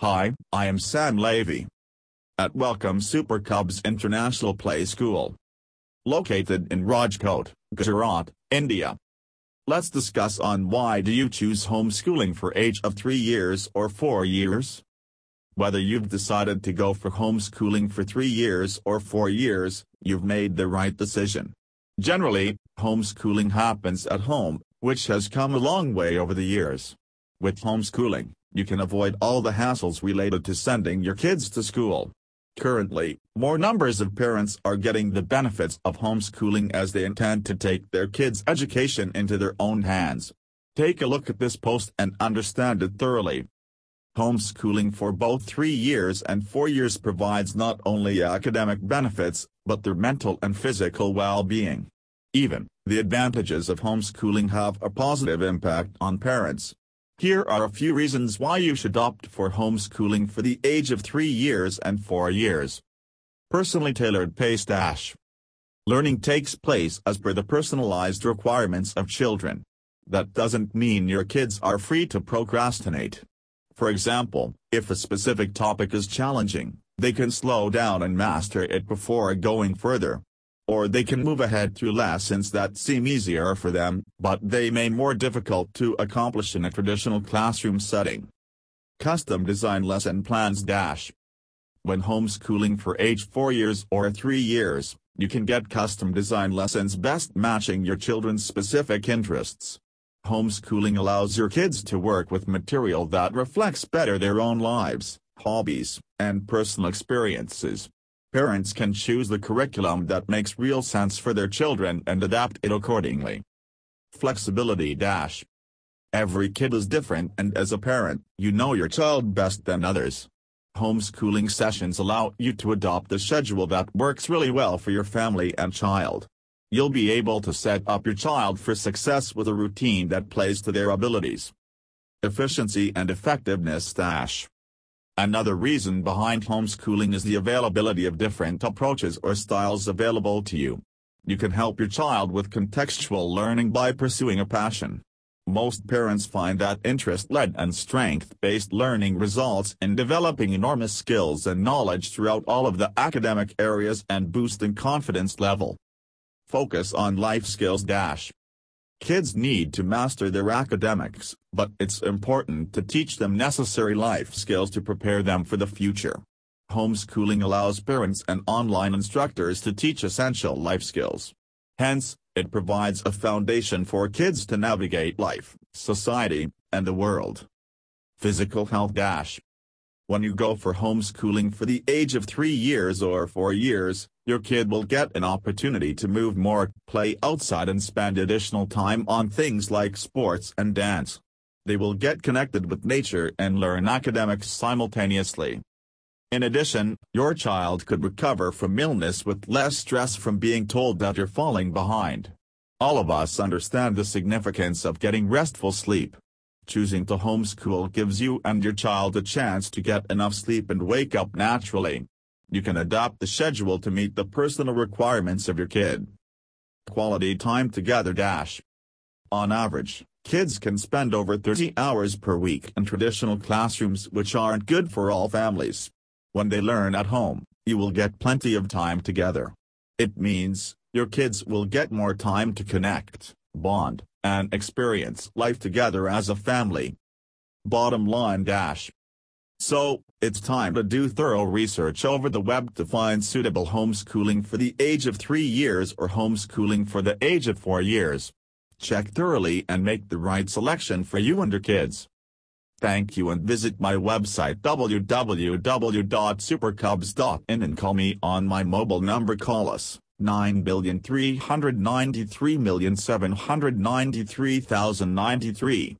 Hi, I am Sam Levy at Welcome Super Cubs International Play School, located in Rajkot, Gujarat, India. Let's discuss on why do you choose homeschooling for age of 3 years or 4 years? Whether you've decided to go for homeschooling for 3 years or 4 years, you've made the right decision. Generally, homeschooling happens at home, which has come a long way over the years. With homeschooling, you can avoid all the hassles related to sending your kids to school. Currently, more numbers of parents are getting the benefits of homeschooling as they intend to take their kids' education into their own hands. Take a look at this post and understand it thoroughly. Homeschooling for both 3 years and 4 years provides not only academic benefits, but their mental and physical well-being. Even, the advantages of homeschooling have a positive impact on parents. Here are a few reasons why you should opt for homeschooling for the age of 3 years and 4 years. Personally tailored pay stash. Learning takes place as per the personalized requirements of children. That doesn't mean your kids are free to procrastinate. For example, if a specific topic is challenging, they can slow down and master it before going further. Or they can move ahead to lessons that seem easier for them, but they may be more difficult to accomplish in a traditional classroom setting. Custom design lesson plans dash. When homeschooling for age 4 years or 3 years, you can get custom design lessons best matching your children's specific interests. Homeschooling allows your kids to work with material that reflects better their own lives, hobbies, and personal experiences. Parents can choose the curriculum that makes real sense for their children and adapt it accordingly. Flexibility dash. Every kid is different, and as a parent, you know your child best than others. Homeschooling sessions allow you to adopt a schedule that works really well for your family and child. You'll be able to set up your child for success with a routine that plays to their abilities. Efficiency and effectiveness dash. Another reason behind homeschooling is the availability of different approaches or styles available to you. You can help your child with contextual learning by pursuing a passion. Most parents find that interest-led and strength-based learning results in developing enormous skills and knowledge throughout all of the academic areas and boosting confidence level. Focus on life skills dash. Kids need to master their academics, but it's important to teach them necessary life skills to prepare them for the future. Homeschooling allows parents and online instructors to teach essential life skills. Hence, it provides a foundation for kids to navigate life, society, and the world. Physical health dash. When you go for homeschooling for the age of 3 years or 4 years, your kid will get an opportunity to move more, play outside, and spend additional time on things like sports and dance. They will get connected with nature and learn academics simultaneously. In addition, your child could recover from illness with less stress from being told that you're falling behind. All of us understand the significance of getting restful sleep. Choosing to homeschool gives you and your child a chance to get enough sleep and wake up naturally. You can adapt the schedule to meet the personal requirements of your kid. Quality time together dash. On average, kids can spend over 30 hours per week in traditional classrooms, which aren't good for all families. When they learn at home, you will get plenty of time together. It means your kids will get more time to connect, bond, and experience life together as a family. Bottom line dash. So, it's time to do thorough research over the web to find suitable homeschooling for the age of 3 years or homeschooling for the age of 4 years. Check thoroughly and make the right selection for you and your kids. Thank you, and visit my website www.supercubs.in and call me on my mobile number. Call us 9,393,793,093.